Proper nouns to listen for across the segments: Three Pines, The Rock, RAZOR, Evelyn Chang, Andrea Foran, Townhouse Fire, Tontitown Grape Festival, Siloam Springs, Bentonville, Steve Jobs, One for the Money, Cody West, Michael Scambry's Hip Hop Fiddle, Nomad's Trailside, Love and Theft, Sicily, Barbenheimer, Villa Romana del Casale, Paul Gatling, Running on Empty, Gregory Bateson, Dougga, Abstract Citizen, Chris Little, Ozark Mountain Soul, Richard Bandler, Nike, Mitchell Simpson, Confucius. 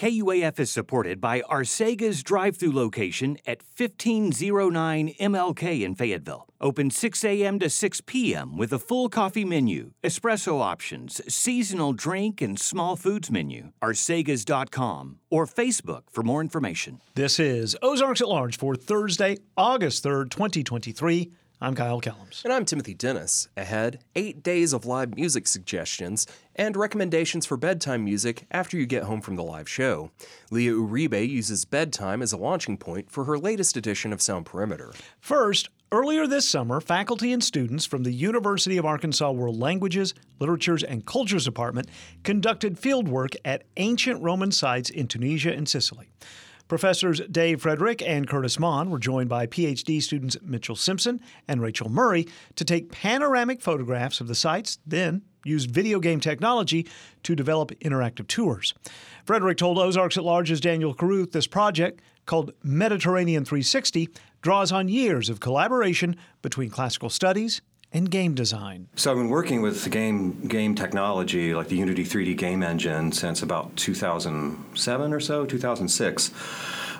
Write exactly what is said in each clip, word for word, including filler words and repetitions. K U A F is supported by Arsaga's drive-thru location at fifteen oh nine M L K in Fayetteville. Open six a.m. to six p.m. with a full coffee menu, espresso options, seasonal drink, and small foods menu. Arsagas dot com or Facebook for more information. This is Ozarks at Large for Thursday, August third, twenty twenty-three. I'm Kyle Kellams. And I'm Timothy Dennis. Ahead, eight days of live music suggestions and recommendations for bedtime music after you get home from the live show. Leah Uribe uses bedtime as a launching point for her latest edition of Sound Perimeter. First, earlier this summer, faculty and students from the University of Arkansas World Languages, Literatures, and Cultures Department conducted fieldwork at ancient Roman sites in Tunisia and Sicily. Professors Dave Frederick and Curtis Mann were joined by P H D students Mitchell Simpson and Rachel Murray to take panoramic photographs of the sites, then use video game technology to develop interactive tours. Frederick told Ozarks at Large's Daniel Carruth this project, called Mediterranean three sixty, draws on years of collaboration between classical studies and game design. So I've been working with the game game technology, like the Unity three D game engine, since about two thousand seven or so, two thousand six.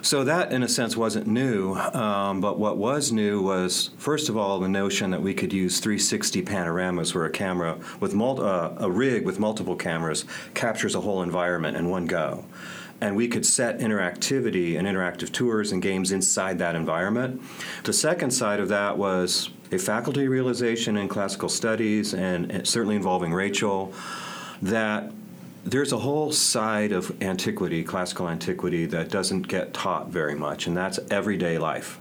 So that, in a sense, wasn't new. Um, but what was new was, first of all, the notion that we could use three sixty panoramas, where a camera with mul- uh, a rig with multiple cameras captures a whole environment in one go. And we could set interactivity and interactive tours and games inside that environment. The second side of that was a faculty realization in classical studies, and certainly involving Rachel, that there's a whole side of antiquity, classical antiquity, that doesn't get taught very much, and that's everyday life.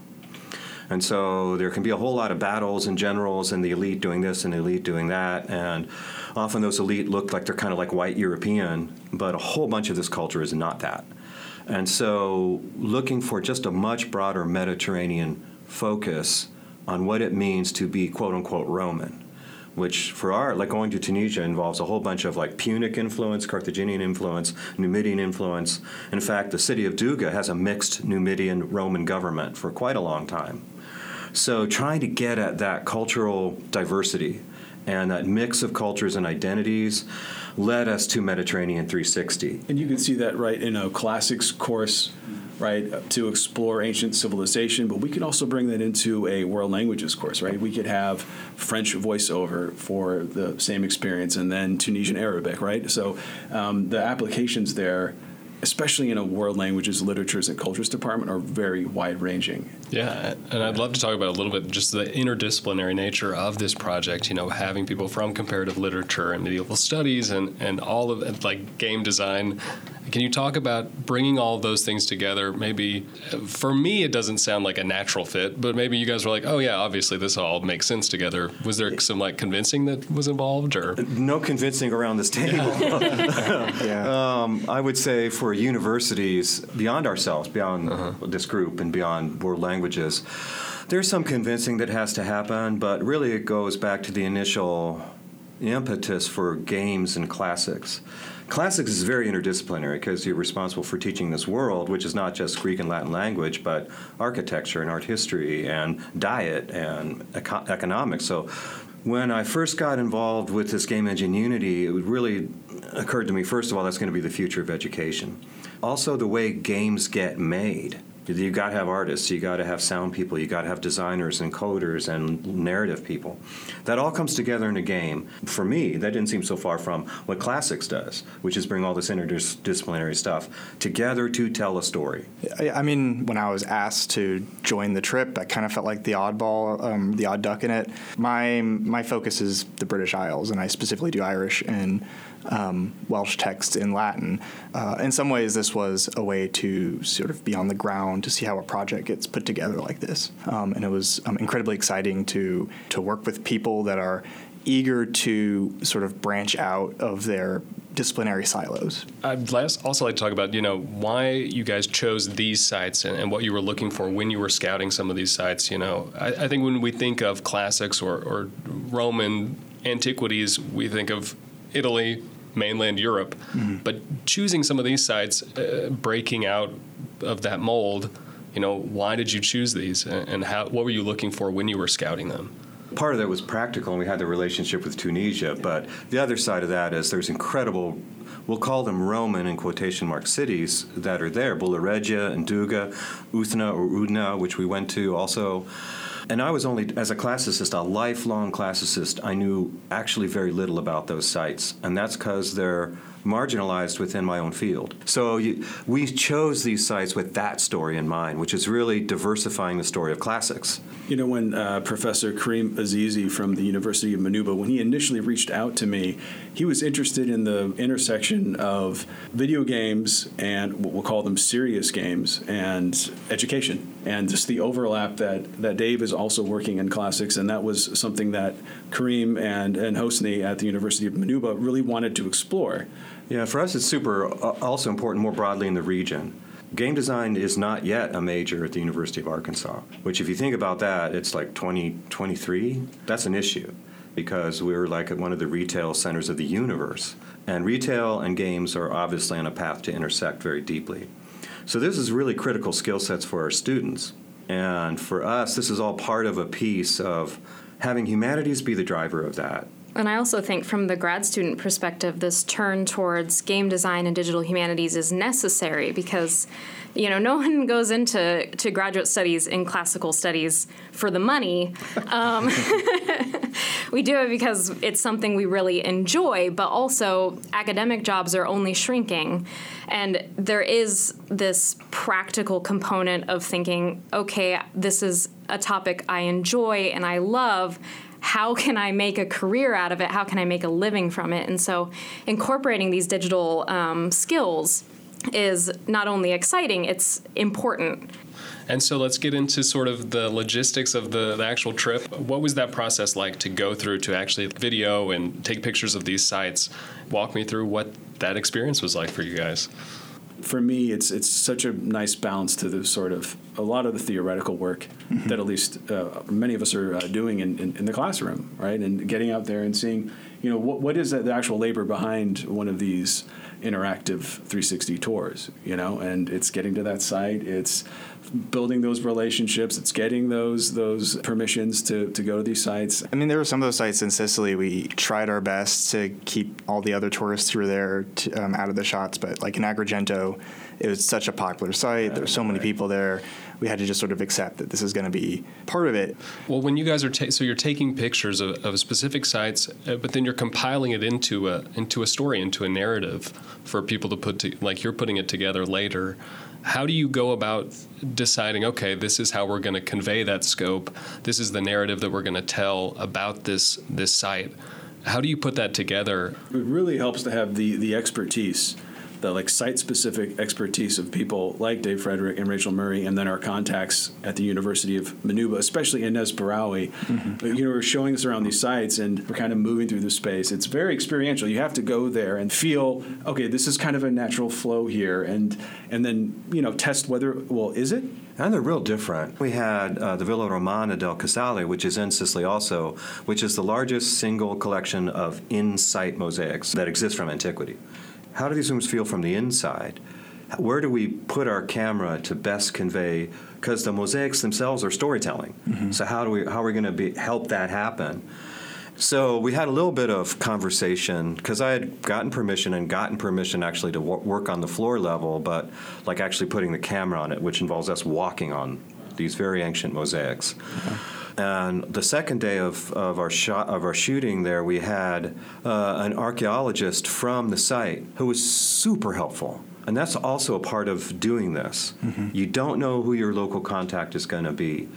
And so there can be a whole lot of battles and generals and the elite doing this and the elite doing that. And often those elite look like they're kind of like white European, but a whole bunch of this culture is not that. And so looking for just a much broader Mediterranean focus on what it means to be quote-unquote Roman, which for our, like going to Tunisia, involves a whole bunch of like Punic influence, Carthaginian influence, Numidian influence. In fact, the city of Dougga has a mixed Numidian-Roman government for quite a long time. So trying to get at that cultural diversity and that mix of cultures and identities led us to Mediterranean three sixty. And you can see that right in a classics course, right, to explore ancient civilization, but we could also bring that into a world languages course, right? We could have French voiceover for the same experience and then Tunisian Arabic, right? So um, the applications there, especially in a world languages, literatures, and cultures department, are very wide-ranging. Yeah, and I'd love to talk about a little bit just the interdisciplinary nature of this project, you know, having people from comparative literature and medieval studies and, and all of, like, game design. Can you talk about bringing all of those things together? Maybe, for me, it doesn't sound like a natural fit, but maybe you guys were like, oh, yeah, obviously this all makes sense together. Was there some, like, convincing that was involved? Or no convincing around this table. Yeah. yeah. Um, I would say for universities beyond ourselves, beyond uh-huh. this group and beyond world languages, there's some convincing that has to happen, but really it goes back to the initial impetus for games and classics. Classics is very interdisciplinary because you're responsible for teaching this world, which is not just Greek and Latin language, but architecture and art history and diet and eco- economics. So when I first got involved with this game engine Unity, it really occurred to me, first of all, that's going to be the future of education. Also, the way games get made. You got to have artists, you got to have sound people, you got to have designers and coders and narrative people. That all comes together in a game. For me, that didn't seem so far from what classics does, which is bring all this interdisciplinary stuff together to tell a story. I mean, when I was asked to join the trip, I kind of felt like the oddball, um, the odd duck in it. My my focus is the British Isles, and I specifically do Irish and Um, Welsh texts in Latin. Uh, in some ways, this was a way to sort of be on the ground to see how a project gets put together like this. Um, and it was um, incredibly exciting to to work with people that are eager to sort of branch out of their disciplinary silos. I'd last also like to talk about, you know, why you guys chose these sites and, and what you were looking for when you were scouting some of these sites. You know, I, I think when we think of classics or, or Roman antiquities, we think of Italy, mainland Europe, mm-hmm. but choosing some of these sites, uh, breaking out of that mold, you know, why did you choose these, and how? What were you looking for when you were scouting them? Part of that was practical, and we had the relationship with Tunisia, but the other side of that is there's incredible we'll call them Roman in quotation mark cities that are there, Bulla Regia and Dougga, Uthna or Udna, which we went to also. And I was only, as a classicist, a lifelong classicist, I knew actually very little about those sites. And that's because they're marginalized within my own field. So you, we chose these sites with that story in mind, which is really diversifying the story of classics. You know, when uh, Professor Kareem Azizi from the University of Manouba, when he initially reached out to me, he was interested in the intersection of video games and what we'll call them serious games and education, and just the overlap that, that Dave is also working in classics. And that was something that Kareem and, and Hosni at the University of Manouba really wanted to explore. Yeah, for us it's super uh, also important more broadly in the region. Game design is not yet a major at the University of Arkansas, which if you think about that, it's like twenty twenty-three. That's an issue because we're like at one of the retail centers of the universe. And retail and games are obviously on a path to intersect very deeply. So this is really critical skill sets for our students. And for us, this is all part of a piece of having humanities be the driver of that. And I also think from the grad student perspective, this turn towards game design and digital humanities is necessary because, you know, no one goes into to graduate studies in classical studies for the money. Um, we do it because it's something we really enjoy, but also academic jobs are only shrinking. And there is this practical component of thinking, okay, this is a topic I enjoy and I love. How can I make a career out of it? How can I make a living from it? And so incorporating these digital um, skills is not only exciting, it's important. And so let's get into sort of the logistics of the, the actual trip. What was that process like to go through to actually video and take pictures of these sites? Walk me through what that experience was like for you guys. For me, it's it's such a nice balance to the sort of a lot of the theoretical work mm-hmm. that at least uh, many of us are uh, doing in, in, in the classroom, right? And getting out there and seeing, you know, what what is that, the actual labor behind one of these interactive three sixty tours, you know? And it's getting to that site. It's building those relationships. It's getting those those permissions to, to go to these sites. I mean, there were some of those sites in Sicily. We tried our best to keep all the other tourists through there to, um, out of the shots. But like in Agrigento, it was such a popular site. Yeah, there were so right. many people there. We had to just sort of accept that this is going to be part of it. Well, when you guys are ta- so you're taking pictures of, of specific sites, uh, but then you're compiling it into a into a story, into a narrative for people to put to, like you're putting it together later. How do you go about deciding, okay, this is how we're going to convey that scope. This is the narrative that we're going to tell about this this site. How do you put that together? It really helps to have the the expertise, the like site-specific expertise of people like Dave Frederick and Rachel Murray, and then our contacts at the University of Manouba, especially Inez Barawi. Mm-hmm. You know, we're showing us around these sites, and we're kind of moving through the space. It's very experiential. You have to go there and feel, okay, this is kind of a natural flow here, and and then, you know, test whether, well, is it? And they're real different. We had uh, the Villa Romana del Casale, which is in Sicily also, which is the largest single collection of in-site mosaics that exists from antiquity. How do these rooms feel from the inside? Where do we put our camera to best convey? Because the mosaics themselves are storytelling. Mm-hmm. So how do we how are we going to be help that happen? So we had a little bit of conversation because I had gotten permission and gotten permission actually to w- work on the floor level, but like actually putting the camera on it, which involves us walking on these very ancient mosaics. Okay. And the second day of, of our shot of our shooting there, we had uh, an archaeologist from the site who was super helpful. And that's also a part of doing this. Mm-hmm. You don't know who your local contact is going to be.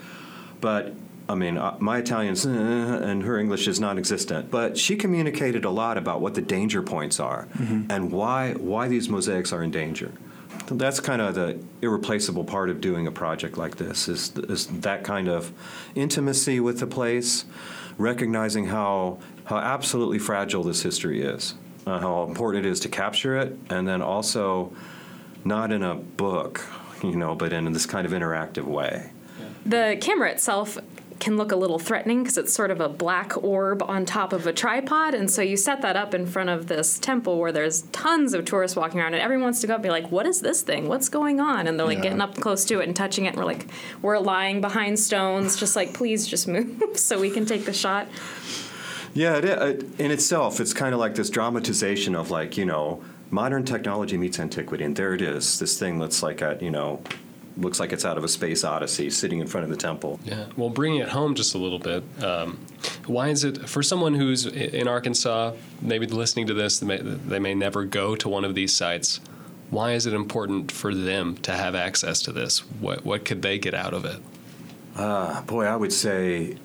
But, I mean, uh, my Italian's eh, and her English is non-existent. But she communicated a lot about what the danger points are mm-hmm. and why why these mosaics are in danger. That's kind of the irreplaceable part of doing a project like this, is, is that kind of intimacy with the place, recognizing how how absolutely fragile this history is, uh, how important it is to capture it, and then also not in a book, you know, but in this kind of interactive way. The camera itself can look a little threatening because it's sort of a black orb on top of a tripod. And so you set that up in front of this temple where there's tons of tourists walking around, and everyone wants to go up and be like, what is this thing? What's going on? And they're like yeah. getting up close to it and touching it. And we're like, we're lying behind stones, just like, please just move so we can take the shot. Yeah, it, it, in itself, it's kind of like this dramatization of like, you know, modern technology meets antiquity, and there it is. This thing looks like a, you know, looks like it's out of a space odyssey sitting in front of the temple. Yeah. Well, bringing it home just a little bit, um, why is it, for someone who's in Arkansas, maybe listening to this, they may, they may never go to one of these sites, why is it important for them to have access to this? What what could they get out of it? Uh, boy, I would say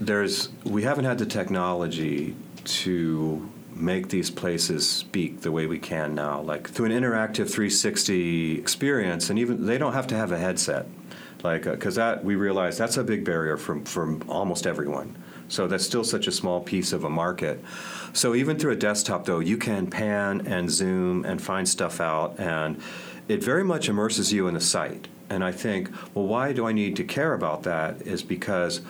there's we haven't had the technology to make these places speak the way we can now, like through an interactive three sixty experience. And even they don't have to have a headset, like because uh, that we realize that's a big barrier from from almost everyone. So that's still such a small piece of a market. So even through a desktop, though, you can pan and zoom and find stuff out, and it very much immerses you in the site. And I think, well, why do I need to care about that? Is because,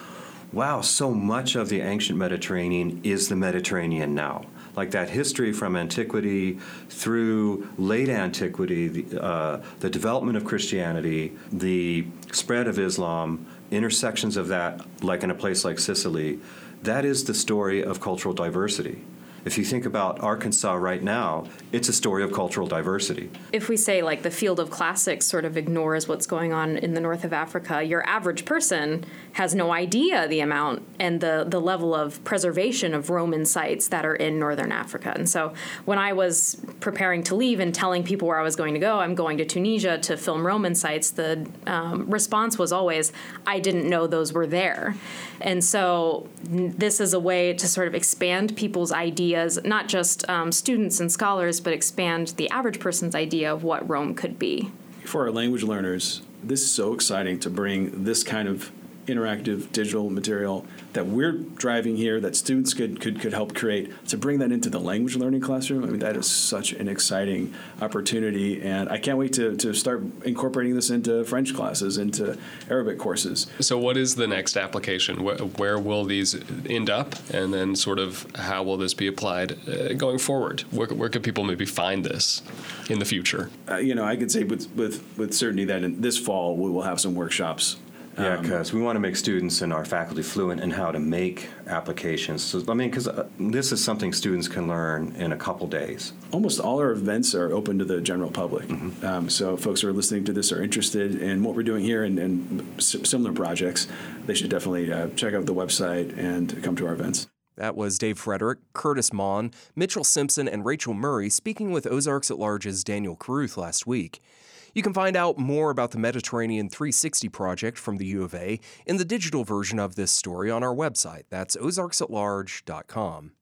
wow, so much of the ancient Mediterranean is the Mediterranean now. Like that history from antiquity through late antiquity, the, uh, the development of Christianity, the spread of Islam, intersections of that, like in a place like Sicily, that is the story of cultural diversity. If you think about Arkansas right now, it's a story of cultural diversity. If we say like the field of classics sort of ignores what's going on in the north of Africa, your average person has no idea the amount and the, the level of preservation of Roman sites that are in northern Africa. And so when I was preparing to leave and telling people where I was going to go, I'm going to Tunisia to film Roman sites, the um, response was always, I didn't know those were there. And so n- this is a way to sort of expand people's ideas, not just um, students and scholars, but expand the average person's idea of what Rome could be. For our language learners, this is so exciting to bring this kind of interactive digital material that we're driving here, that students could, could, could help create, to bring that into the language learning classroom. I mean, that is such an exciting opportunity, and I can't wait to, to start incorporating this into French classes, into Arabic courses. So what is the next application? Where, where will these end up, and then sort of how will this be applied uh, going forward? Where, where could people maybe find this in the future? Uh, you know, I could say with, with, with certainty that in this fall we will have some workshops. Yeah, because we want to make students and our faculty fluent in how to make applications. So, I mean, because uh, this is something students can learn in a couple days. Almost all our events are open to the general public. Mm-hmm. Um, so folks who are listening to this are interested in what we're doing here and, and similar projects. They should definitely uh, check out the website and come to our events. That was Dave Frederick, Curtis Mann, Mitchell Simpson, and Rachel Murray speaking with Ozarks at Large's Daniel Carruth last week. You can find out more about the Mediterranean three sixty project from the U of A in the digital version of this story on our website. That's ozarks at large dot com.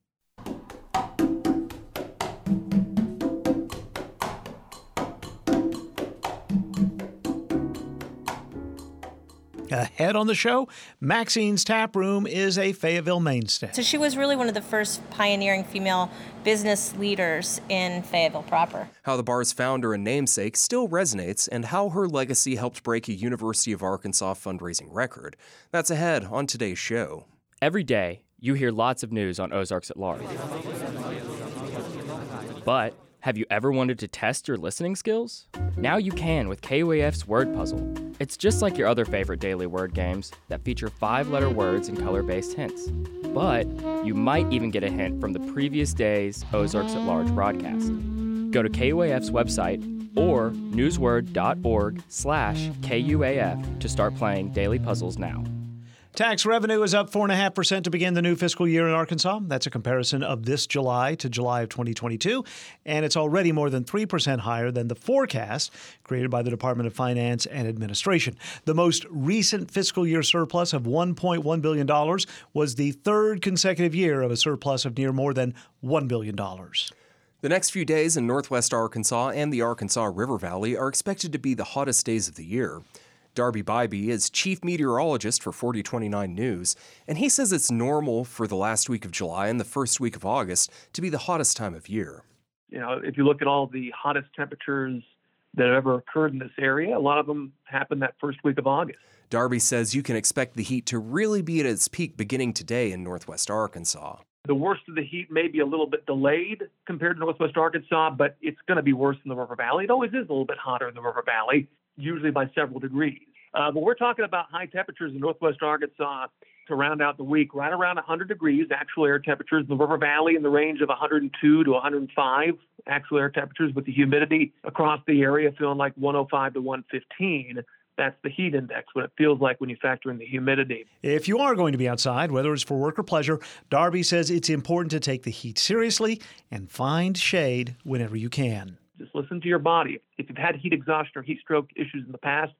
Ahead on the show, Maxine's Tap Room is a Fayetteville mainstay. So she was really one of the first pioneering female business leaders in Fayetteville proper. How the bar's founder and namesake still resonates and how her legacy helped break a University of Arkansas fundraising record. That's ahead on today's show. Every day, you hear lots of news on Ozarks at Large. But have you ever wanted to test your listening skills? Now you can with K U A F's Word Puzzle. It's just like your other favorite daily word games that feature five-letter words and color-based hints. But you might even get a hint from the previous day's Ozarks at Large broadcast. Go to K U A F's website or newsword dot org slash K U A F to start playing daily puzzles now. Tax revenue is up four point five percent to begin the new fiscal year in Arkansas. That's a comparison of this July to July of twenty twenty-two, and it's already more than three percent higher than the forecast created by the Department of Finance and Administration. The most recent fiscal year surplus of one point one billion dollars was the third consecutive year of a surplus of near more than one billion dollars. The next few days in northwest Arkansas and the Arkansas River Valley are expected to be the hottest days of the year. Darby Bybee is chief meteorologist for forty twenty-nine News, and he says it's normal for the last week of July and the first week of August to be the hottest time of year. You know, if you look at all the hottest temperatures that have ever occurred in this area, a lot of them happened that first week of August. Darby says you can expect the heat to really be at its peak beginning today in northwest Arkansas. The worst of the heat may be a little bit delayed compared to northwest Arkansas, but it's going to be worse in the River Valley. It always is a little bit hotter in the River Valley, usually by several degrees. Uh, but we're talking about high temperatures in northwest Arkansas to round out the week, right around one hundred degrees actual air temperatures. The river valley in the range of one hundred two to one hundred five actual air temperatures, with the humidity across the area feeling like one oh five to one fifteen. That's the heat index, what it feels like when you factor in the humidity. If you are going to be outside, whether it's for work or pleasure, Darby says it's important to take the heat seriously and find shade whenever you can. Just listen to your body. If you've had heat exhaustion or heat stroke issues in the past,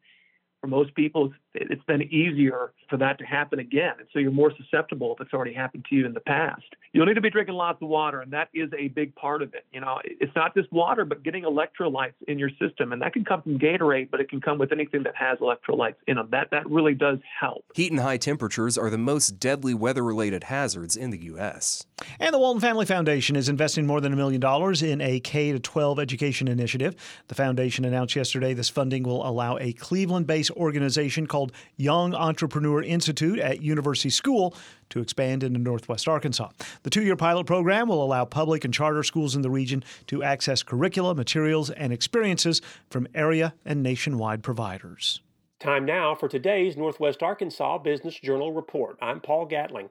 for most people, it's been easier for that to happen again. And so you're more susceptible if it's already happened to you in the past. You'll need to be drinking lots of water, and that is a big part of it. You know, it's not just water, but getting electrolytes in your system. And that can come from Gatorade, but it can come with anything that has electrolytes in them. That, that really does help. Heat and high temperatures are the most deadly weather-related hazards in the U S. And the Walton Family Foundation is investing more than a million dollars in a K through twelve education initiative. The foundation announced yesterday this funding will allow a Cleveland-based organization called Young Entrepreneur Institute at University School to expand into Northwest Arkansas. The two-year pilot program will allow public and charter schools in the region to access curricula, materials, and experiences from area and nationwide providers. Time now for today's Northwest Arkansas Business Journal Report. I'm Paul Gatling.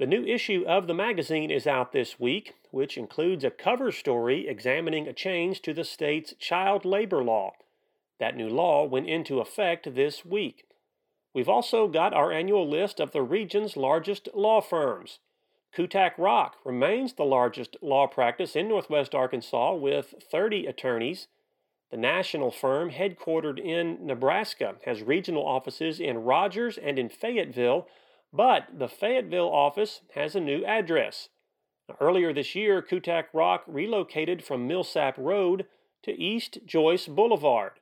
The new issue of the magazine is out this week, which includes a cover story examining a change to the state's child labor law. That new law went into effect this week. We've also got our annual list of the region's largest law firms. Kutak Rock remains the largest law practice in Northwest Arkansas with thirty attorneys. The national firm, headquartered in Nebraska, has regional offices in Rogers and in Fayetteville, but the Fayetteville office has a new address. Earlier this year, Kutak Rock relocated from Millsap Road to East Joyce Boulevard.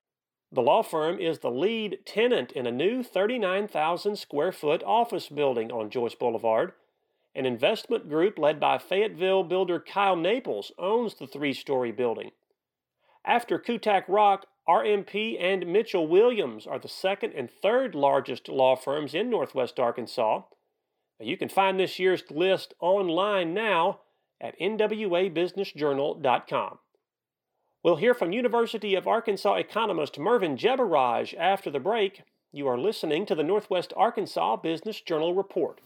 The law firm is the lead tenant in a new thirty-nine thousand square foot office building on Joyce Boulevard. An investment group led by Fayetteville builder Kyle Naples owns the three-story building. After Kutak Rock, R M P and Mitchell Williams are the second and third largest law firms in Northwest Arkansas. Now, you can find this year's list online now at n w a business journal dot com. We'll hear from University of Arkansas economist Mervyn Jebaraj after the break. You are listening to the Northwest Arkansas Business Journal Report.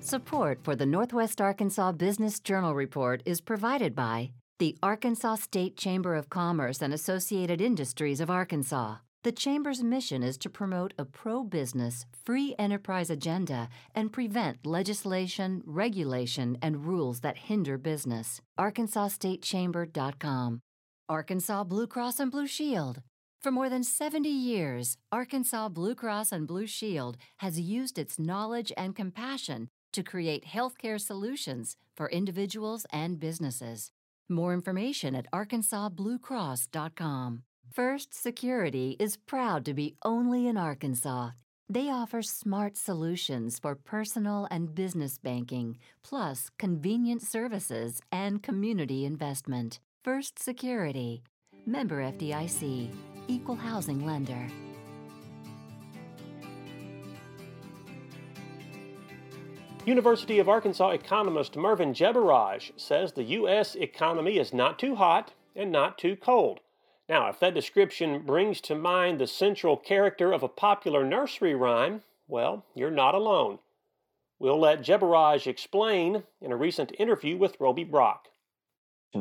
Support for the Northwest Arkansas Business Journal Report is provided by the Arkansas State Chamber of Commerce and Associated Industries of Arkansas. The Chamber's mission is to promote a pro-business, free enterprise agenda and prevent legislation, regulation, and rules that hinder business. arkansas state chamber dot com. Arkansas Blue Cross and Blue Shield. For more than seventy years, Arkansas Blue Cross and Blue Shield has used its knowledge and compassion to create healthcare solutions for individuals and businesses. More information at arkansas blue cross dot com. First Security is proud to be only in Arkansas. They offer smart solutions for personal and business banking, plus convenient services and community investment. First Security, member F D I C, equal housing lender. University of Arkansas economist Mervyn Jebaraj says the U S economy is not too hot and not too cold. Now, if that description brings to mind the central character of a popular nursery rhyme, well, you're not alone. We'll let Jebaraj explain in a recent interview with Roby Brock.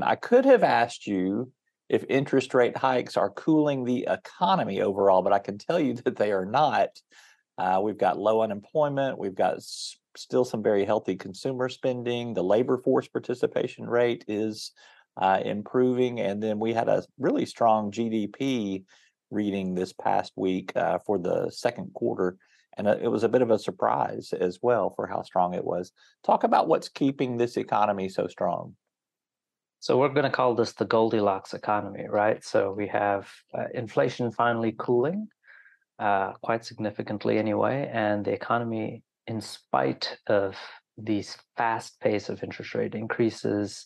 I could have asked you if interest rate hikes are cooling the economy overall, but I can tell you that they are not. Uh, we've got low unemployment. We've got s- still some very healthy consumer spending. The labor force participation rate is Uh, improving. And then we had a really strong G D P reading this past week uh, for the second quarter. And it was a bit of a surprise as well for how strong it was. Talk about what's keeping this economy so strong. So we're going to call this the Goldilocks economy, right? So we have uh, inflation finally cooling, uh, quite significantly anyway. And the economy, in spite of these fast pace of interest rate increases,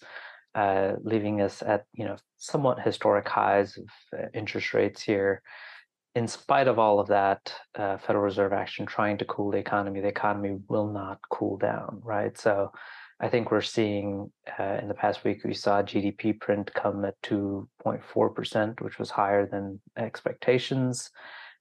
Uh, leaving us at, you know, somewhat historic highs of uh, interest rates here. In spite of all of that, uh, Federal Reserve action trying to cool the economy, the economy will not cool down, right? So I think we're seeing uh, in the past week, we saw G D P print come at two point four percent, which was higher than expectations.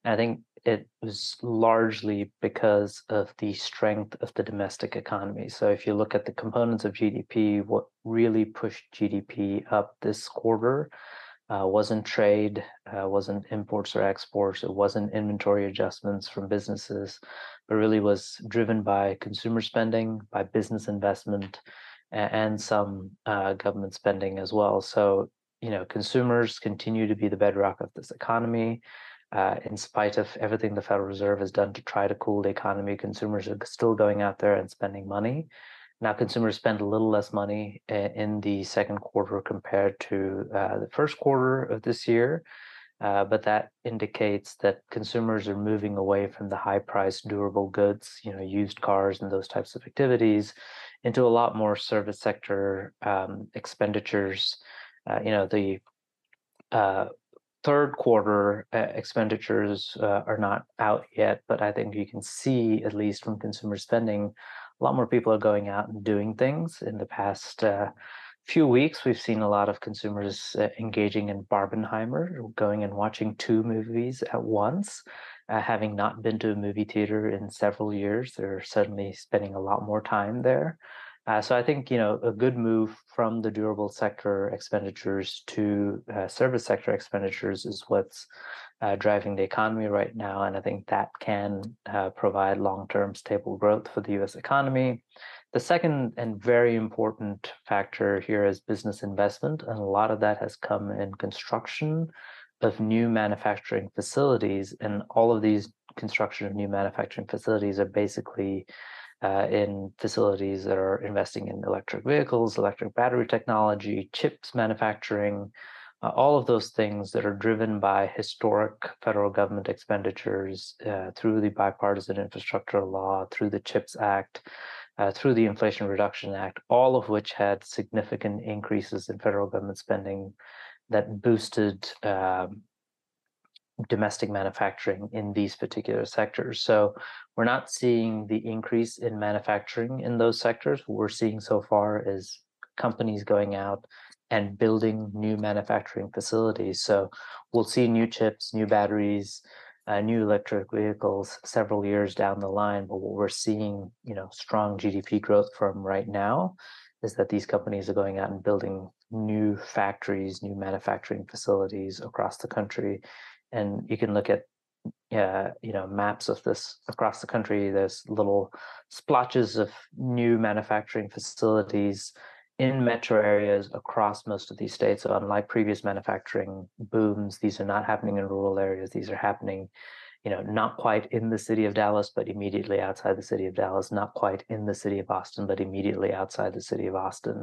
And I think it was largely because of the strength of the domestic economy. So if you look at the components of G D P, what really pushed G D P up this quarter uh, wasn't trade, uh, wasn't imports or exports, it wasn't inventory adjustments from businesses, but really was driven by consumer spending, by business investment, and some uh, government spending as well. So, you know, consumers continue to be the bedrock of this economy. Uh, in spite of everything the Federal Reserve has done to try to cool the economy, consumers are still going out there and spending money. Now, consumers spend a little less money in the second quarter compared to uh, the first quarter of this year. Uh, but that indicates that consumers are moving away from the high-priced durable goods, you know, used cars and those types of activities, into a lot more service sector um, expenditures. Uh, you know, the uh, third quarter uh, expenditures uh, are not out yet, but I think you can see, at least from consumer spending, a lot more people are going out and doing things. In the past uh, few weeks, we've seen a lot of consumers uh, engaging in Barbenheimer, going and watching two movies at once. Uh, having not been to a movie theater in several years, they're suddenly spending a lot more time there. Uh, so I think, you know, a good move from the durable sector expenditures to uh, service sector expenditures is what's uh, driving the economy right now. And I think that can uh, provide long-term stable growth for the U S economy. The second and very important factor here is business investment. And a lot of that has come in construction of new manufacturing facilities. And all of these construction of new manufacturing facilities are basically Uh, in facilities that are investing in electric vehicles, electric battery technology, chips manufacturing, uh, all of those things that are driven by historic federal government expenditures uh, through the bipartisan infrastructure law, through the CHIPS Act, uh, through the Inflation Reduction Act, all of which had significant increases in federal government spending that boosted uh, domestic manufacturing in these particular sectors. So we're not seeing the increase in manufacturing in those sectors. What we're seeing so far is companies going out and building new manufacturing facilities. So we'll see new chips, new batteries, uh, new electric vehicles several years down the line. But what we're seeing, you know, strong G D P growth from right now is that these companies are going out and building new factories, new manufacturing facilities across the country. And you can look at, uh, you know, maps of this across the country. There's little splotches of new manufacturing facilities in metro areas across most of these states. So unlike previous manufacturing booms, these are not happening in rural areas. These are happening, you know, not quite in the city of Dallas, but immediately outside the city of Dallas, not quite in the city of Austin, but immediately outside the city of Austin,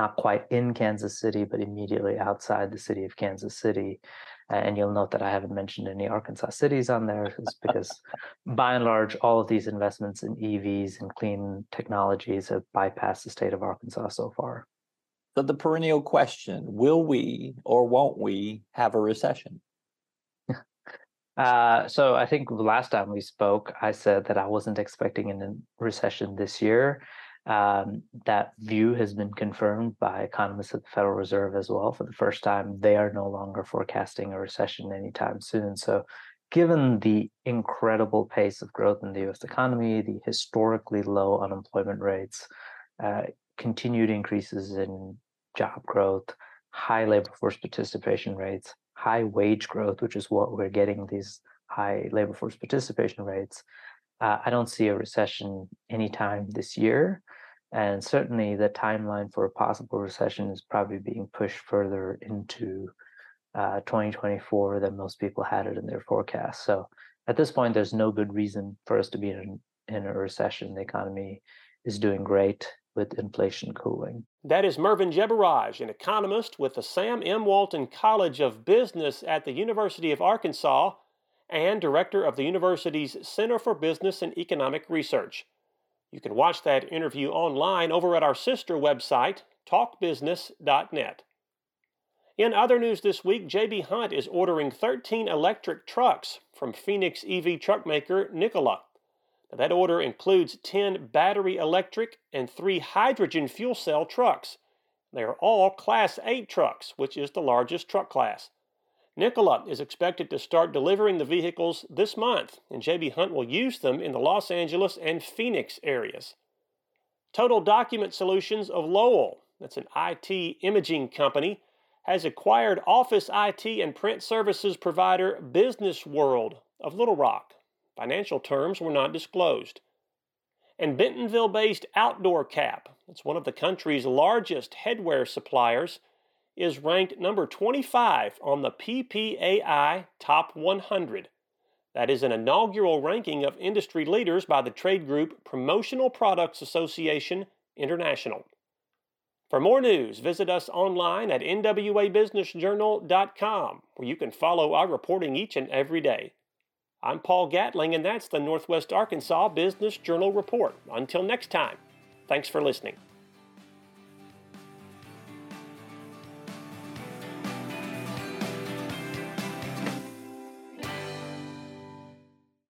not quite in Kansas City, but immediately outside the city of Kansas City. And you'll note that I haven't mentioned any Arkansas cities on there, is because by and large, all of these investments in E Vs and clean technologies have bypassed the state of Arkansas so far. So the perennial question, will we or won't we have a recession? Uh, so I think the last time we spoke, I said that I wasn't expecting a recession this year. Um, that view has been confirmed by economists at the Federal Reserve as well. For the first time, they are no longer forecasting a recession anytime soon. So given the incredible pace of growth in the U S economy, the historically low unemployment rates, uh, continued increases in job growth, high labor force participation rates, high wage growth, which is what we're getting, these high labor force participation rates, Uh, I don't see a recession anytime this year, and certainly the timeline for a possible recession is probably being pushed further into uh, twenty twenty-four than most people had it in their forecast. So at this point, there's no good reason for us to be in, in a recession. The economy is doing great with inflation cooling. That is Mervyn Jebaraj, an economist with the Sam M. Walton College of Business at the University of Arkansas, and director of the university's Center for Business and Economic Research. You can watch that interview online over at our sister website, talk business dot net. In other news this week, J B. Hunt is ordering thirteen electric trucks from Phoenix E V truck maker Nikola. That order includes ten battery electric and three hydrogen fuel cell trucks. They are all Class eight trucks, which is the largest truck class. Nikola is expected to start delivering the vehicles this month, and J B. Hunt will use them in the Los Angeles and Phoenix areas. Total Document Solutions of Lowell, that's an I T imaging company, has acquired office I T and print services provider Business World of Little Rock. Financial terms were not disclosed. And Bentonville-based Outdoor Cap, that's one of the country's largest headwear suppliers, is ranked number twenty-five on the P P A I Top one hundred. That is an inaugural ranking of industry leaders by the trade group Promotional Products Association International. For more news, visit us online at N W A business journal dot com, where you can follow our reporting each and every day. I'm Paul Gatling, and that's the Northwest Arkansas Business Journal Report. Until next time, thanks for listening.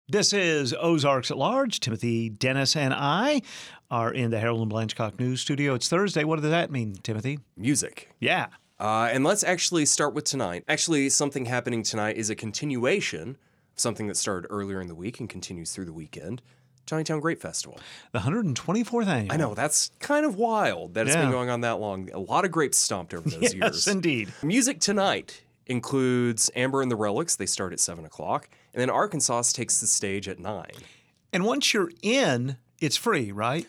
This is Ozarks at Large. Timothy Dennis and I are in the Harold and Blanchcock News Studio. It's Thursday. What does that mean, Timothy? Music. Yeah. Uh, and let's actually start with tonight. Actually, something happening tonight is a continuation of something that started earlier in the week and continues through the weekend. Tontitown Grape Festival. The one hundred twenty-fourth annual. I know. That's kind of wild that it's yeah. been going on that long. A lot of grapes stomped over those yes, years. Yes, indeed. Music tonight includes Amber and the Relics. They start at seven o'clock. And then Arkansas takes the stage at nine. And once you're in, it's free, right?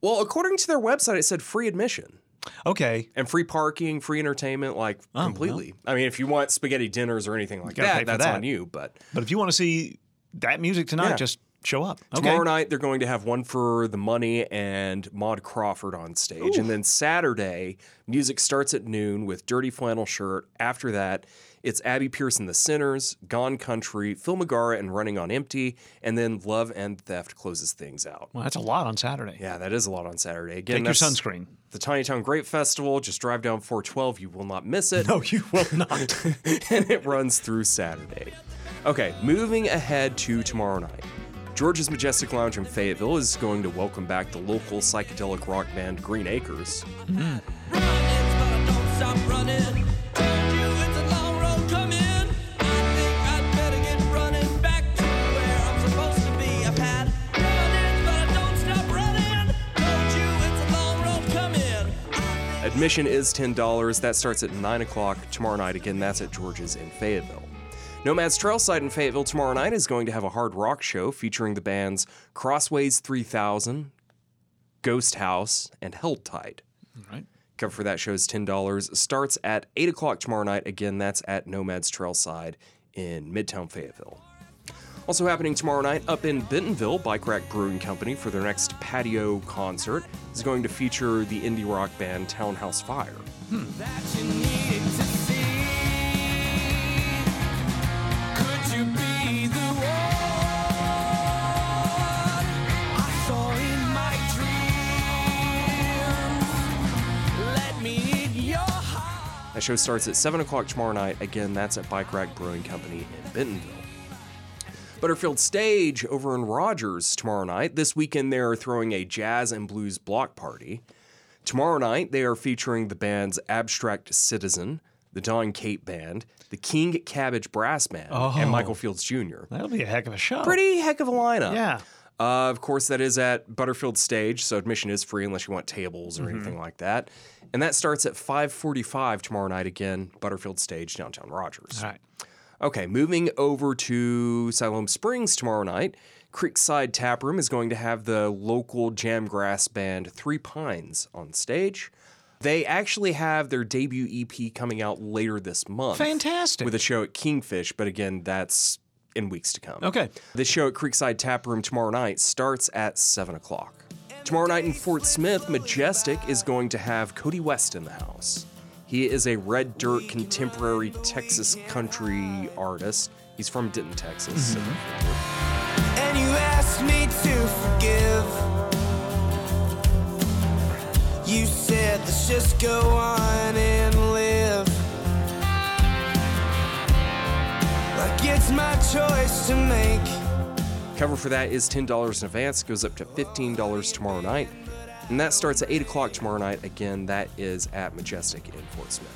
Well, according to their website, it said free admission. Okay. And free parking, free entertainment, like oh, completely. Well. I mean, if you want spaghetti dinners or anything like that, that's that. on you. But but if you want to see that music tonight, yeah. just show up. Okay. Tomorrow night, they're going to have One for the Money and Maude Crawford on stage. Ooh. And then Saturday, music starts at noon with Dirty Flannel Shirt. After that, it's Abby Pierce and the Sinners, Gone Country, Phil Magara and Running on Empty, and then Love and Theft closes things out. Well, that's a lot on Saturday. Yeah, that is a lot on Saturday. Again, take your sunscreen. The Tontitown Grape Festival. Just drive down four twelve. You will not miss it. No, you will not. And it runs through Saturday. Okay, moving ahead to tomorrow night. George's Majestic Lounge in Fayetteville is going to welcome back the local psychedelic rock band Green Acres. Mm. Admission is ten dollars. That starts at nine o'clock tomorrow night. Again, that's at George's in Fayetteville. Nomad's Trailside in Fayetteville tomorrow night is going to have a hard rock show featuring the bands Crossways three thousand, Ghost House, and Held Tight. All right. Cover for that show is ten dollars. Starts at eight o'clock tomorrow night. Again, that's at Nomad's Trailside in Midtown Fayetteville. Also happening tomorrow night up in Bentonville, Bike Rack Brewing Company for their next patio concert is going to feature the indie rock band Townhouse Fire. Hmm. That you needed to see. That show starts at seven o'clock tomorrow night. Again, that's at Bike Rack Brewing Company in Bentonville. Butterfield Stage over in Rogers tomorrow night. This weekend, they are throwing a jazz and blues block party. Tomorrow night, they are featuring the bands Abstract Citizen, the Don Cate Band, the King Cabbage Brass Band, oh, and Michael Fields Junior That'll be a heck of a show. Pretty heck of a lineup. Yeah. Uh, of course, that is at Butterfield Stage, so admission is free unless you want tables or mm-hmm. anything like that. And that starts at five forty-five tomorrow night again, Butterfield Stage, downtown Rogers. All right. Okay, moving over to Siloam Springs tomorrow night, Creekside Tap Room is going to have the local jamgrass band Three Pines on stage. They actually have their debut E P coming out later this month. Fantastic. With a show at Kingfish, but again, that's in weeks to come. Okay. The show at Creekside Tap Room tomorrow night starts at seven o'clock. Tomorrow night in Fort Smith, Majestic is going to have Cody West in the house. He is a red dirt contemporary Texas country artist. He's from Denton, Texas. Mm-hmm. And you asked me to forgive. You said, let's just go on and live. Like it's my choice to make. Cover for that is ten dollars in advance, goes up to fifteen dollars tomorrow night. And that starts at eight o'clock tomorrow night. Again, that is at Majestic in Fort Smith.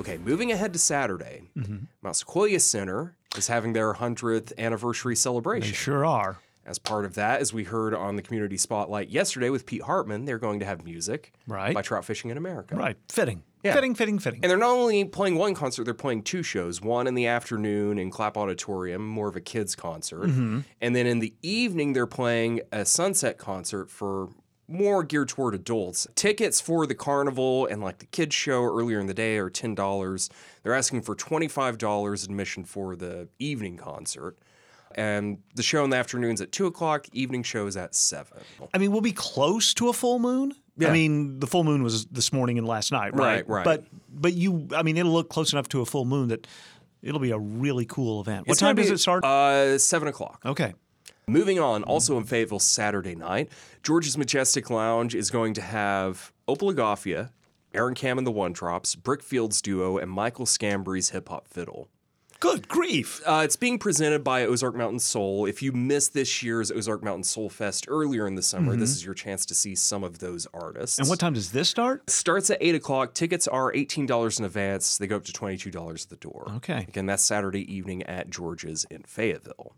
Okay, moving ahead to Saturday, mm-hmm. Mount Sequoia Center is having their hundredth anniversary celebration. They sure are. As part of that, as we heard on the Community Spotlight yesterday with Pete Hartman, they're going to have music right. by Trout Fishing in America. Right. Fitting. Yeah. Fitting, fitting, fitting. And they're not only playing one concert, they're playing two shows, one in the afternoon in Clapp Auditorium, more of a kids' concert. Mm-hmm. And then in the evening, they're playing a sunset concert for more geared toward adults. Tickets for the carnival and like the kids show earlier in the day are ten dollars. They're asking for twenty-five dollars admission for the evening concert. And the show in the afternoon's at two o'clock, evening show is at seven. I mean, we'll be close to a full moon. Yeah. I mean, the full moon was this morning and last night, right? Right, right. But, but you, I mean, it'll look close enough to a full moon that it'll be a really cool event. What it's time be, does it start? Uh, seven o'clock. Okay. Moving on, also in Fayetteville Saturday night, George's Majestic Lounge is going to have Opelagafia, Aaron Cam and the One Drops, Brickfield's Duo, and Michael Scambry's Hip Hop Fiddle. Good grief. Uh, it's being presented by Ozark Mountain Soul. If you missed this year's Ozark Mountain Soul Fest earlier in the summer, mm-hmm. this is your chance to see some of those artists. And what time does this start? It starts at eight o'clock. Tickets are eighteen dollars in advance. They go up to twenty-two dollars at the door. Okay. Again, that's Saturday evening at George's in Fayetteville.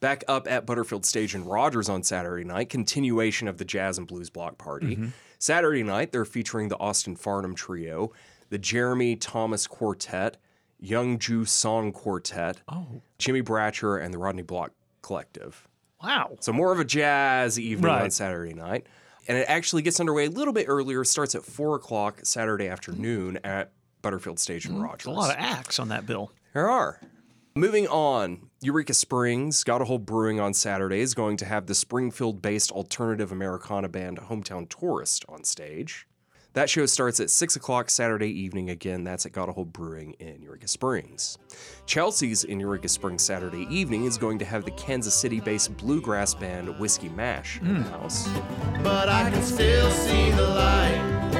Back up at Butterfield Stage in Rogers on Saturday night, continuation of the Jazz and Blues Block Party. Mm-hmm. Saturday night, they're featuring the Austin Farnham Trio, the Jeremy Thomas Quartet, Young Ju Song Quartet, oh. Jimmy Bratcher, and the Rodney Block Collective. Wow. So more of a jazz evening right. on Saturday night. And it actually gets underway a little bit earlier. Starts at four o'clock Saturday afternoon at Butterfield Stage in mm, Rogers. A lot of acts on that bill. There are. Moving on, Eureka Springs, Got a Hole Brewing on Saturday, is going to have the Springfield-based alternative Americana band Hometown Tourist on stage. That show starts at six o'clock Saturday evening. Again, that's at Got a Hole Brewing in Eureka Springs. Chelsea's in Eureka Springs Saturday evening is going to have the Kansas City-based bluegrass band Whiskey Mash mm. in the house. But I can still see the light.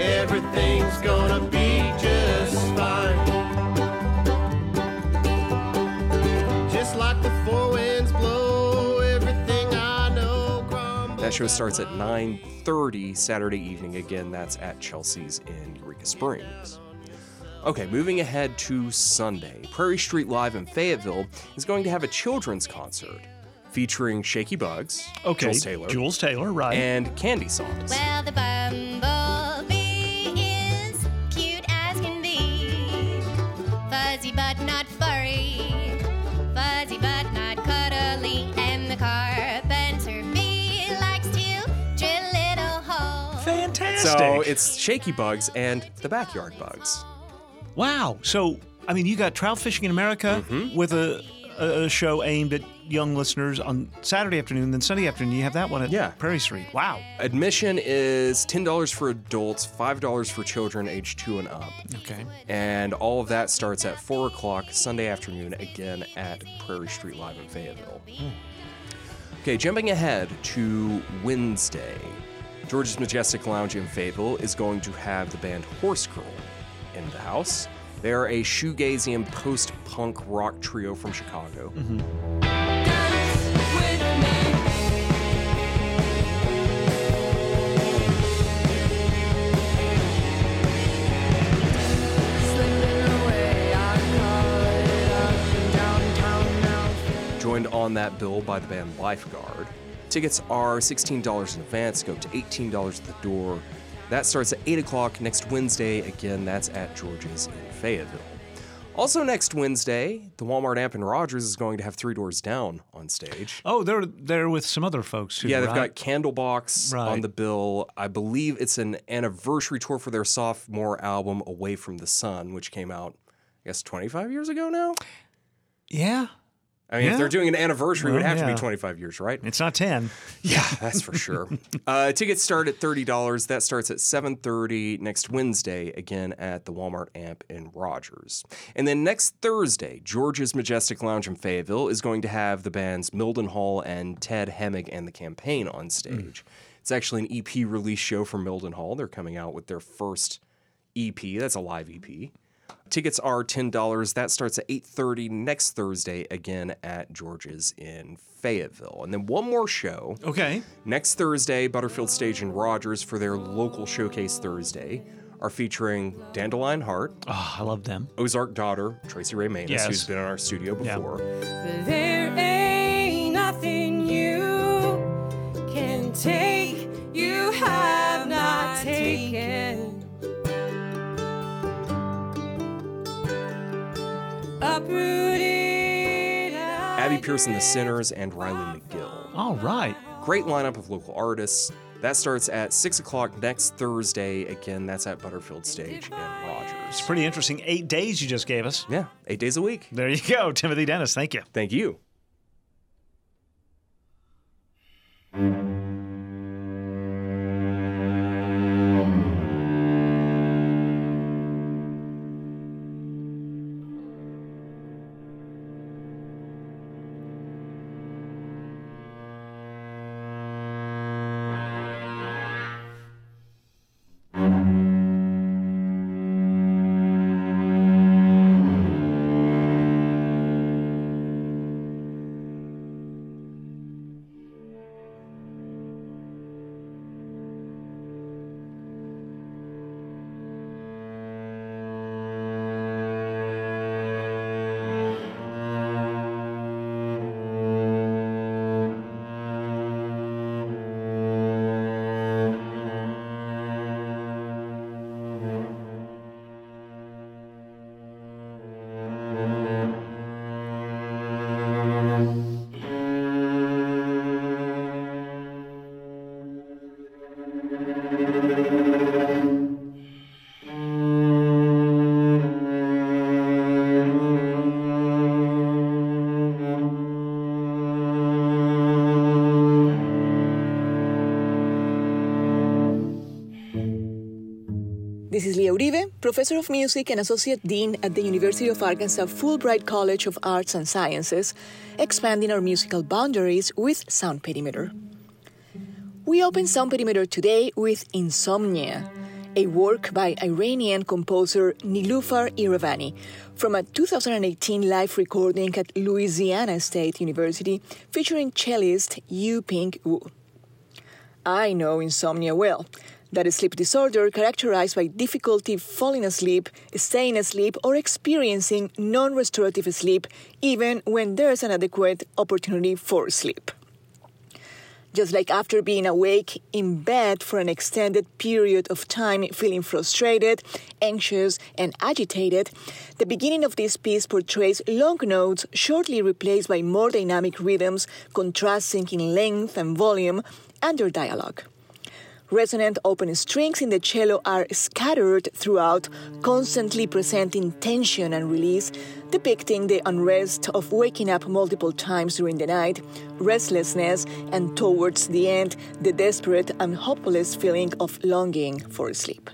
Everything's gonna be just fine. Just like the four winds blow, everything I know crumbles. That show starts at nine thirty Saturday evening. Again, that's at Chelsea's in Eureka Springs. Okay, moving ahead to Sunday. Prairie Street Live in Fayetteville is going to have a children's concert featuring Shaky Bugs, okay, Jules Taylor, Jules Taylor, right, and Candy Songs. Well, the bumblebee is cute as can be, fuzzy but not furry, fuzzy but not cuddly, and the carpenter bee likes to drill. Fantastic. So it's Shaky Bugs and the Backyard Bugs. Wow. So, I mean, you got Trout Fishing in America mm-hmm. with a, a show aimed at young listeners on Saturday afternoon, then Sunday afternoon you have that one at yeah. Prairie Street. Wow. Admission is ten dollars for adults, five dollars for children age two and up. Okay. And all of that starts at four o'clock Sunday afternoon, again at Prairie Street Live in Fayetteville. Mm. Okay, jumping ahead to Wednesday. George's Majestic Lounge in Fayetteville is going to have the band Horse Girl in the house. They are a shoegazy and post-punk rock trio from Chicago. Mm-hmm. Dance. Joined on that bill by the band Lifeguard. Tickets are sixteen dollars in advance, go to eighteen dollars at the door. That starts at eight o'clock next Wednesday. Again, that's at George's in Fayetteville. Also next Wednesday, the Walmart Amp in Rogers is going to have Three Doors Down on stage. Oh, they're they're with some other folks too, yeah, they've right? got Candlebox right. on the bill. I believe it's an anniversary tour for their sophomore album, Away from the Sun, which came out, I guess, twenty-five years ago now? Yeah. I mean, yeah. if they're doing an anniversary, well, it would have yeah. to be twenty-five years, right? It's not ten. Yeah, that's for sure. uh, tickets start at thirty dollars. That starts at seven thirty next Wednesday, again at the Walmart Amp in Rogers. And then next Thursday, George's Majestic Lounge in Fayetteville is going to have the bands Milden Hall and Ted Hemmig and the Campaign on stage. Mm. It's actually an E P release show for Milden Hall. They're coming out with their first E P. That's a live E P. Tickets are ten dollars. That starts at eight thirty next Thursday, again at George's in Fayetteville. And then one more show. Okay. Next Thursday, Butterfield Stage and Rogers for their local showcase Thursday are featuring Dandelion Heart. Oh, I love them. Ozark Daughter, Tracy Ray Maness, yes. who's been in our studio before. Yeah. There ain't nothing you can take, you have not taken. Uprooted. Abby Pearson, The Sinners, and Riley McGill. All right. Great lineup of local artists. That starts at six o'clock next Thursday. Again, that's at Butterfield Stage in Rogers. It's pretty interesting. Eight days you just gave us. Yeah, eight days a week. There you go. Timothy Dennis, thank you. Thank you. This is Leah Uribe, Professor of Music and Associate Dean at the University of Arkansas Fulbright College of Arts and Sciences, expanding our musical boundaries with Sound Perimeter. We open Sound Perimeter today with Insomnia, a work by Iranian composer Niloufar Iravani from a two thousand eighteen live recording at Louisiana State University featuring cellist Yu Ping Wu. I know insomnia well. That is sleep disorder characterized by difficulty falling asleep, staying asleep, or experiencing non-restorative sleep, even when there's an adequate opportunity for sleep. Just like after being awake in bed for an extended period of time, feeling frustrated, anxious, and agitated, the beginning of this piece portrays long notes shortly replaced by more dynamic rhythms, contrasting in length and volume, and their dialogue. Resonant open strings in the cello are scattered throughout, constantly presenting tension and release, depicting the unrest of waking up multiple times during the night, restlessness, and towards the end, the desperate and hopeless feeling of longing for sleep.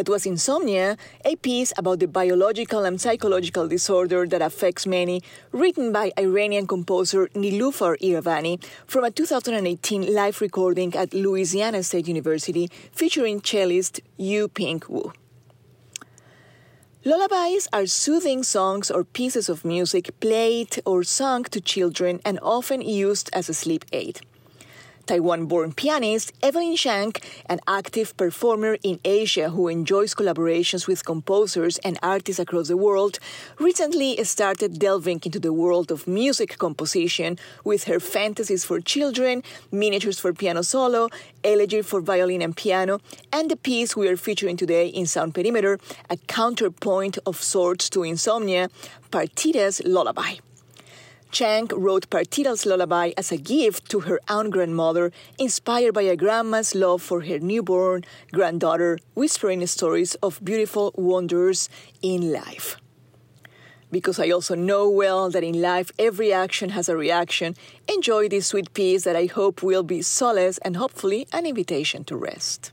that was Insomnia, a piece about the biological and psychological disorder that affects many, written by Iranian composer Niloufar Iravani from a two thousand eighteen live recording at Louisiana State University featuring cellist Yu Ping Wu. Lullabies are soothing songs or pieces of music played or sung to children and often used as a sleep aid. Taiwan-born pianist Evelyn Chang, an active performer in Asia who enjoys collaborations with composers and artists across the world, recently started delving into the world of music composition with her fantasies for children, miniatures for piano solo, elegy for violin and piano, and the piece we are featuring today in Sound Perimeter, a counterpoint of sorts to Insomnia, Partita's Lullaby. Chang wrote Partita's Lullaby as a gift to her own grandmother, inspired by a grandma's love for her newborn granddaughter, whispering stories of beautiful wonders in life. Because I also know well that in life every action has a reaction, enjoy this sweet piece that I hope will be solace and hopefully an invitation to rest.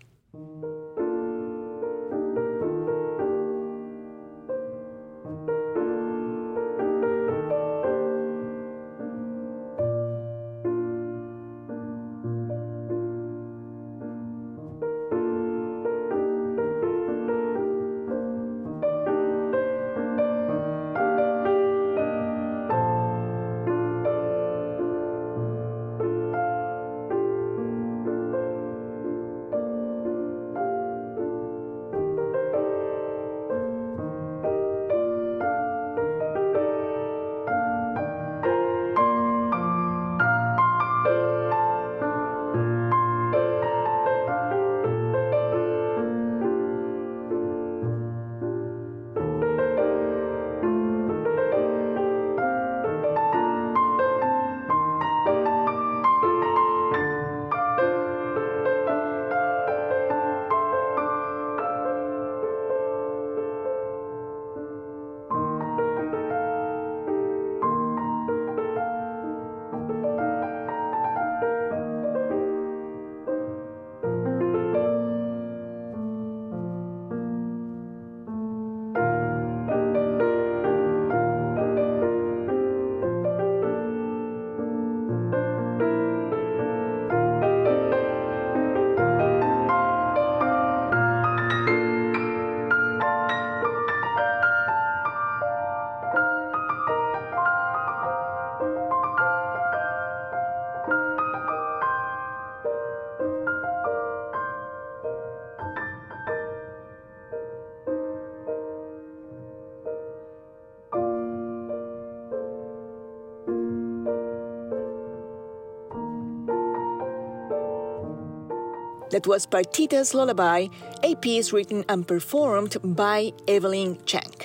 That was Partita's Lullaby, a piece written and performed by Evelyn Chang.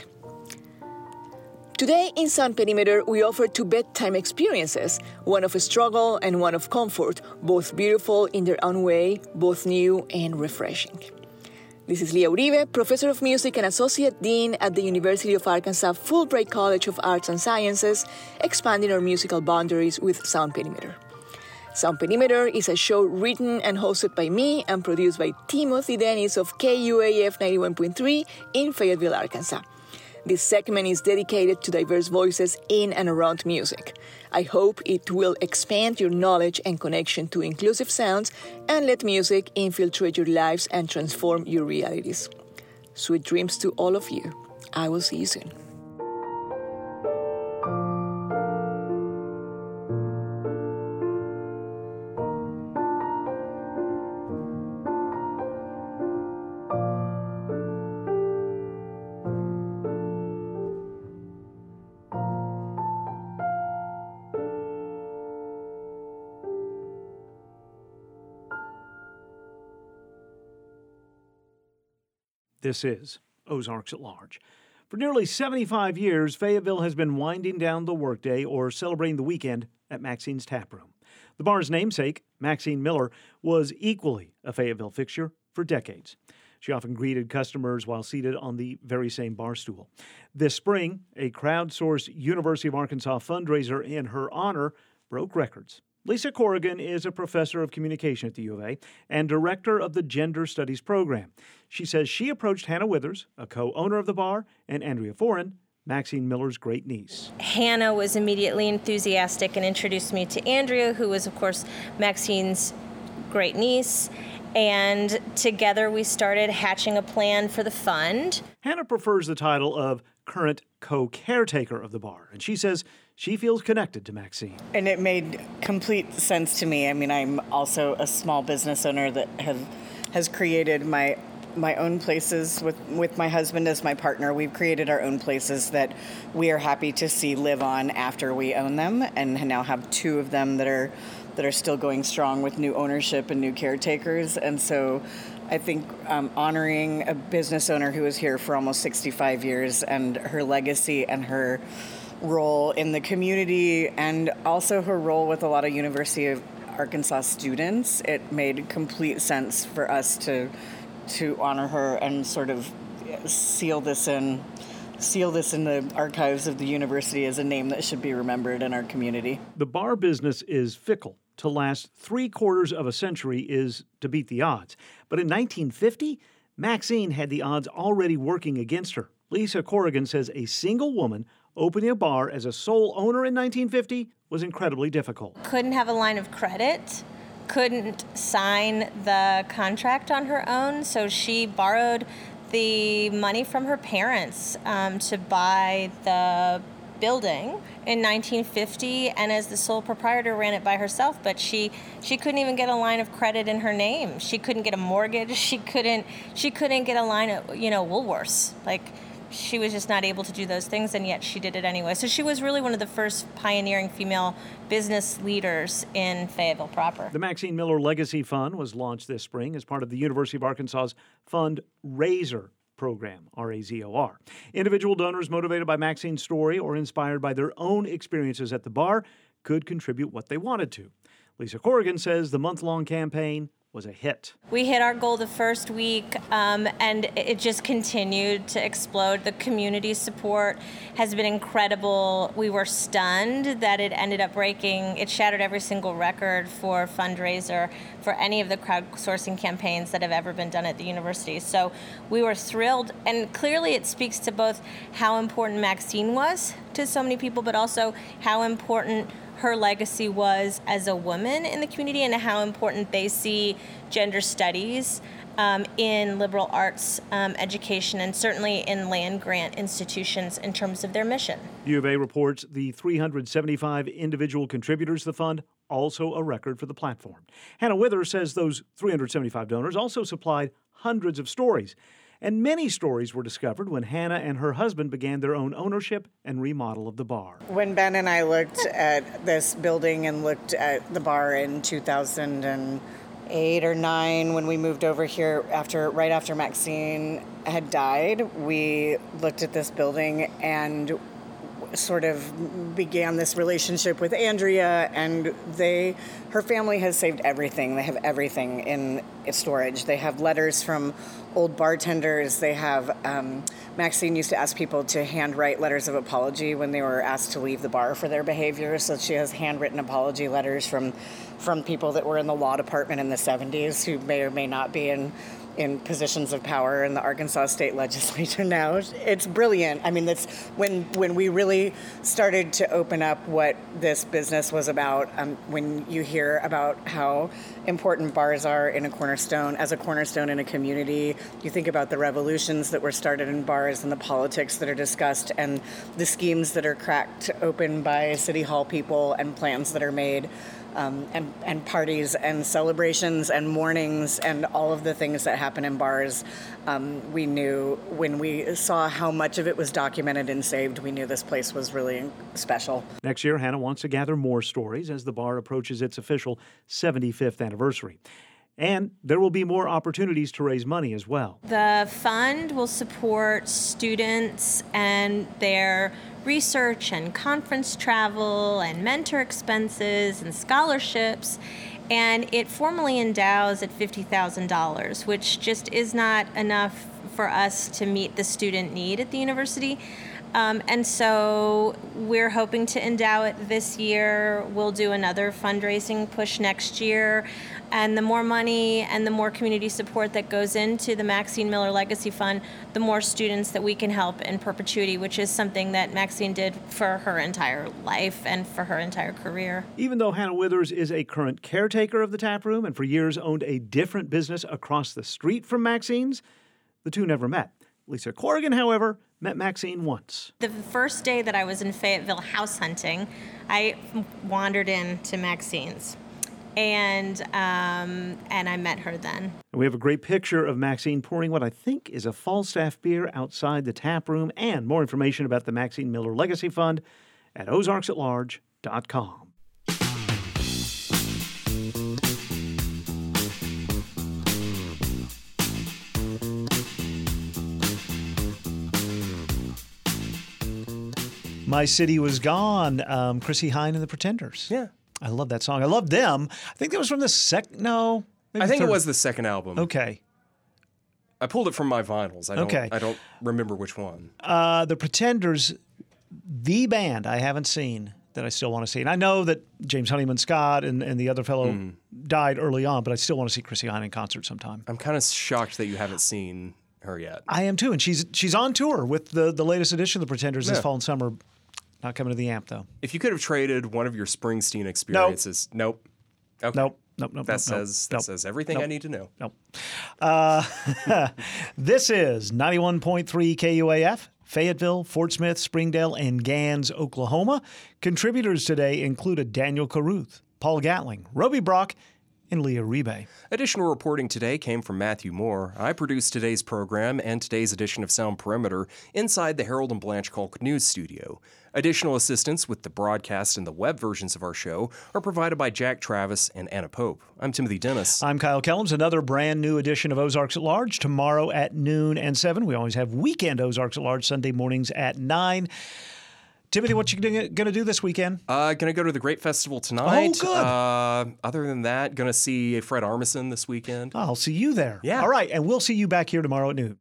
Today in Sound Perimeter, we offer two bedtime experiences, one of struggle and one of comfort, both beautiful in their own way, both new and refreshing. This is Leah Uribe, Professor of Music and Associate Dean at the University of Arkansas Fulbright College of Arts and Sciences, expanding our musical boundaries with Sound Perimeter. Sound Perimeter is a show written and hosted by me and produced by Timothy Dennis of K U A F ninety-one point three in Fayetteville, Arkansas. This segment is dedicated to diverse voices in and around music. I hope it will expand your knowledge and connection to inclusive sounds and let music infiltrate your lives and transform your realities. Sweet dreams to all of you. I will see you soon. This is Ozarks at Large. For nearly seventy-five years, Fayetteville has been winding down the workday or celebrating the weekend at Maxine's Tap Room. The bar's namesake, Maxine Miller, was equally a Fayetteville fixture for decades. She often greeted customers while seated on the very same bar stool. This spring, a crowdsourced University of Arkansas fundraiser in her honor broke records Lisa Corrigan is a professor of communication at the U of A and director of the Gender Studies program. She says she approached Hannah Withers, a co-owner of the bar, and Andrea Foran, Maxine Miller's great niece. Hannah was immediately enthusiastic and introduced me to Andrea, who was, of course, Maxine's great niece. And together we started hatching a plan for the fund. Hannah prefers the title of current co-caretaker of the bar, and she says she feels connected to Maxine. And it made complete sense to me. I mean, I'm also a small business owner that have has created my my own places with, with my husband as my partner. We've created our own places that we are happy to see live on after we own them, and now have two of them that are that are still going strong with new ownership and new caretakers. And so I think um, honoring a business owner who was here for almost sixty-five years and her legacy and her role in the community, and also her role with a lot of University of Arkansas students, it made complete sense for us to to honor her and sort of seal this in seal this in the archives of the university as a name that should be remembered in our community. The bar business is fickle. To last three quarters of a century is to beat the odds. But in nineteen fifty, Maxine had the odds already working against her. Lisa Corrigan says a single woman opening a bar as a sole owner in nineteen fifty was incredibly difficult. Couldn't have a line of credit, couldn't sign the contract on her own, so she borrowed the money from her parents um, to buy the building in nineteen fifty, and as the sole proprietor ran it by herself, but she she couldn't even get a line of credit in her name. She couldn't get a mortgage. She couldn't she couldn't get a line at, you know, Woolworths. Like, she was just not able to do those things, and yet she did it anyway. So she was really one of the first pioneering female business leaders in Fayetteville proper. The Maxine Miller Legacy Fund was launched this spring as part of the University of Arkansas's Fundraiser program, R A Z O R. Individual donors motivated by Maxine's story or inspired by their own experiences at the bar could contribute what they wanted to. Lisa Corrigan says the month-long campaign was a hit. We hit our goal the first week, um, and it just continued to explode. The community support has been incredible. We were stunned that it ended up breaking, it shattered every single record for fundraiser for any of the crowdsourcing campaigns that have ever been done at the university. So we were thrilled, and clearly it speaks to both how important Maxine was to so many people, but also how important her legacy was as a woman in the community, and how important they see gender studies um, in liberal arts um, education, and certainly in land-grant institutions in terms of their mission. U of A reports the three hundred seventy-five individual contributors to the fund, also a record for the platform. Hannah Withers says those three hundred seventy-five donors also supplied hundreds of stories. And many stories were discovered when Hannah and her husband began their own ownership and remodel of the bar. When Ben and I looked at this building and looked at the bar in two thousand eight or nine, when we moved over here after right after Maxine had died, we looked at this building and sort of began this relationship with Andrea, and they, her family has saved everything. They have everything in storage. They have letters from old bartenders. They have, um, Maxine used to ask people to handwrite letters of apology when they were asked to leave the bar for their behavior. So she has handwritten apology letters from, from people that were in the law department in the seventies who may or may not be in in positions of power in the Arkansas State Legislature now. It's brilliant. I mean, that's when when we really started to open up what this business was about. Um, when you hear about how important bars are in a cornerstone, as a cornerstone in a community, you think about the revolutions that were started in bars and the politics that are discussed and the schemes that are cracked open by City Hall people and plans that are made. Um, and, and parties and celebrations and mornings and all of the things that happen in bars. Um, we knew when we saw how much of it was documented and saved, we knew this place was really special. Next year, Hannah wants to gather more stories as the bar approaches its official seventy-fifth anniversary. And there will be more opportunities to raise money as well. The fund will support students and their research and conference travel and mentor expenses and scholarships. And it formally endows at fifty thousand dollars, which just is not enough for us to meet the student need at the university. Um, and so we're hoping to endow it this year. We'll do another fundraising push next year. And the more money and the more community support that goes into the Maxine Miller Legacy Fund, the more students that we can help in perpetuity, which is something that Maxine did for her entire life and for her entire career. Even though Hannah Withers is a current caretaker of the tap room and for years owned a different business across the street from Maxine's, the two never met. Lisa Corrigan, however, met Maxine once. The first day that I was in Fayetteville house hunting, I wandered into Maxine's, and um, and I met her then. And we have a great picture of Maxine pouring what I think is a Falstaff beer outside the tap room, and more information about the Maxine Miller Legacy Fund at ozarks at large dot com. My City Was Gone, um, Chrissie Hynde and the Pretenders. Yeah. I love that song. I love them. I think that was from the second, no. Maybe I think third. It was the second album. Okay. I pulled it from my vinyls. I don't, okay. I don't remember which one. Uh, the Pretenders, the band I haven't seen that I still want to see. And I know that James Honeyman Scott and, and the other fellow mm. died early on, but I still want to see Chrissie Hynde in concert sometime. I'm kind of shocked that you haven't seen her yet. I am too. And she's she's on tour with the, the latest edition of the Pretenders yeah. this fall and summer. Not coming to the amp, though. If you could have traded one of your Springsteen experiences. Nope. Nope. Okay. Nope. Nope. Nope. That nope, says nope, that nope, says everything nope, I need to know. Nope. Uh, this is ninety-one point three K U A F, Fayetteville, Fort Smith, Springdale, and Gans, Oklahoma. Contributors today included Daniel Carruth, Paul Gatling, Roby Brock, and Leah Rebe. Additional reporting today came from Matthew Moore. I produced today's program and today's edition of Sound Perimeter inside the Harold and Blanche Culk News Studio. Additional assistance with the broadcast and the web versions of our show are provided by Jack Travis and Anna Pope. I'm Timothy Dennis. I'm Kyle Kellams. Another brand new edition of Ozarks at Large tomorrow at noon and seven. We always have weekend Ozarks at Large Sunday mornings at nine. Timothy, what you going to do this weekend? Uh, going to go to the Grape Festival tonight. Oh, good. Uh, other than that, going to see Fred Armisen this weekend. I'll see you there. Yeah. All right, and we'll see you back here tomorrow at noon.